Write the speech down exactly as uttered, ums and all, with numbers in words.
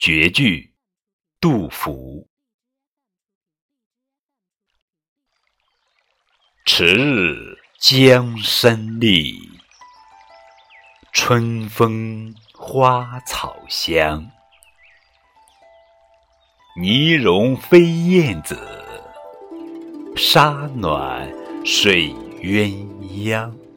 绝句，杜甫。迟日江山丽，春风花草香。泥融飞燕子，沙暖睡鸳鸯。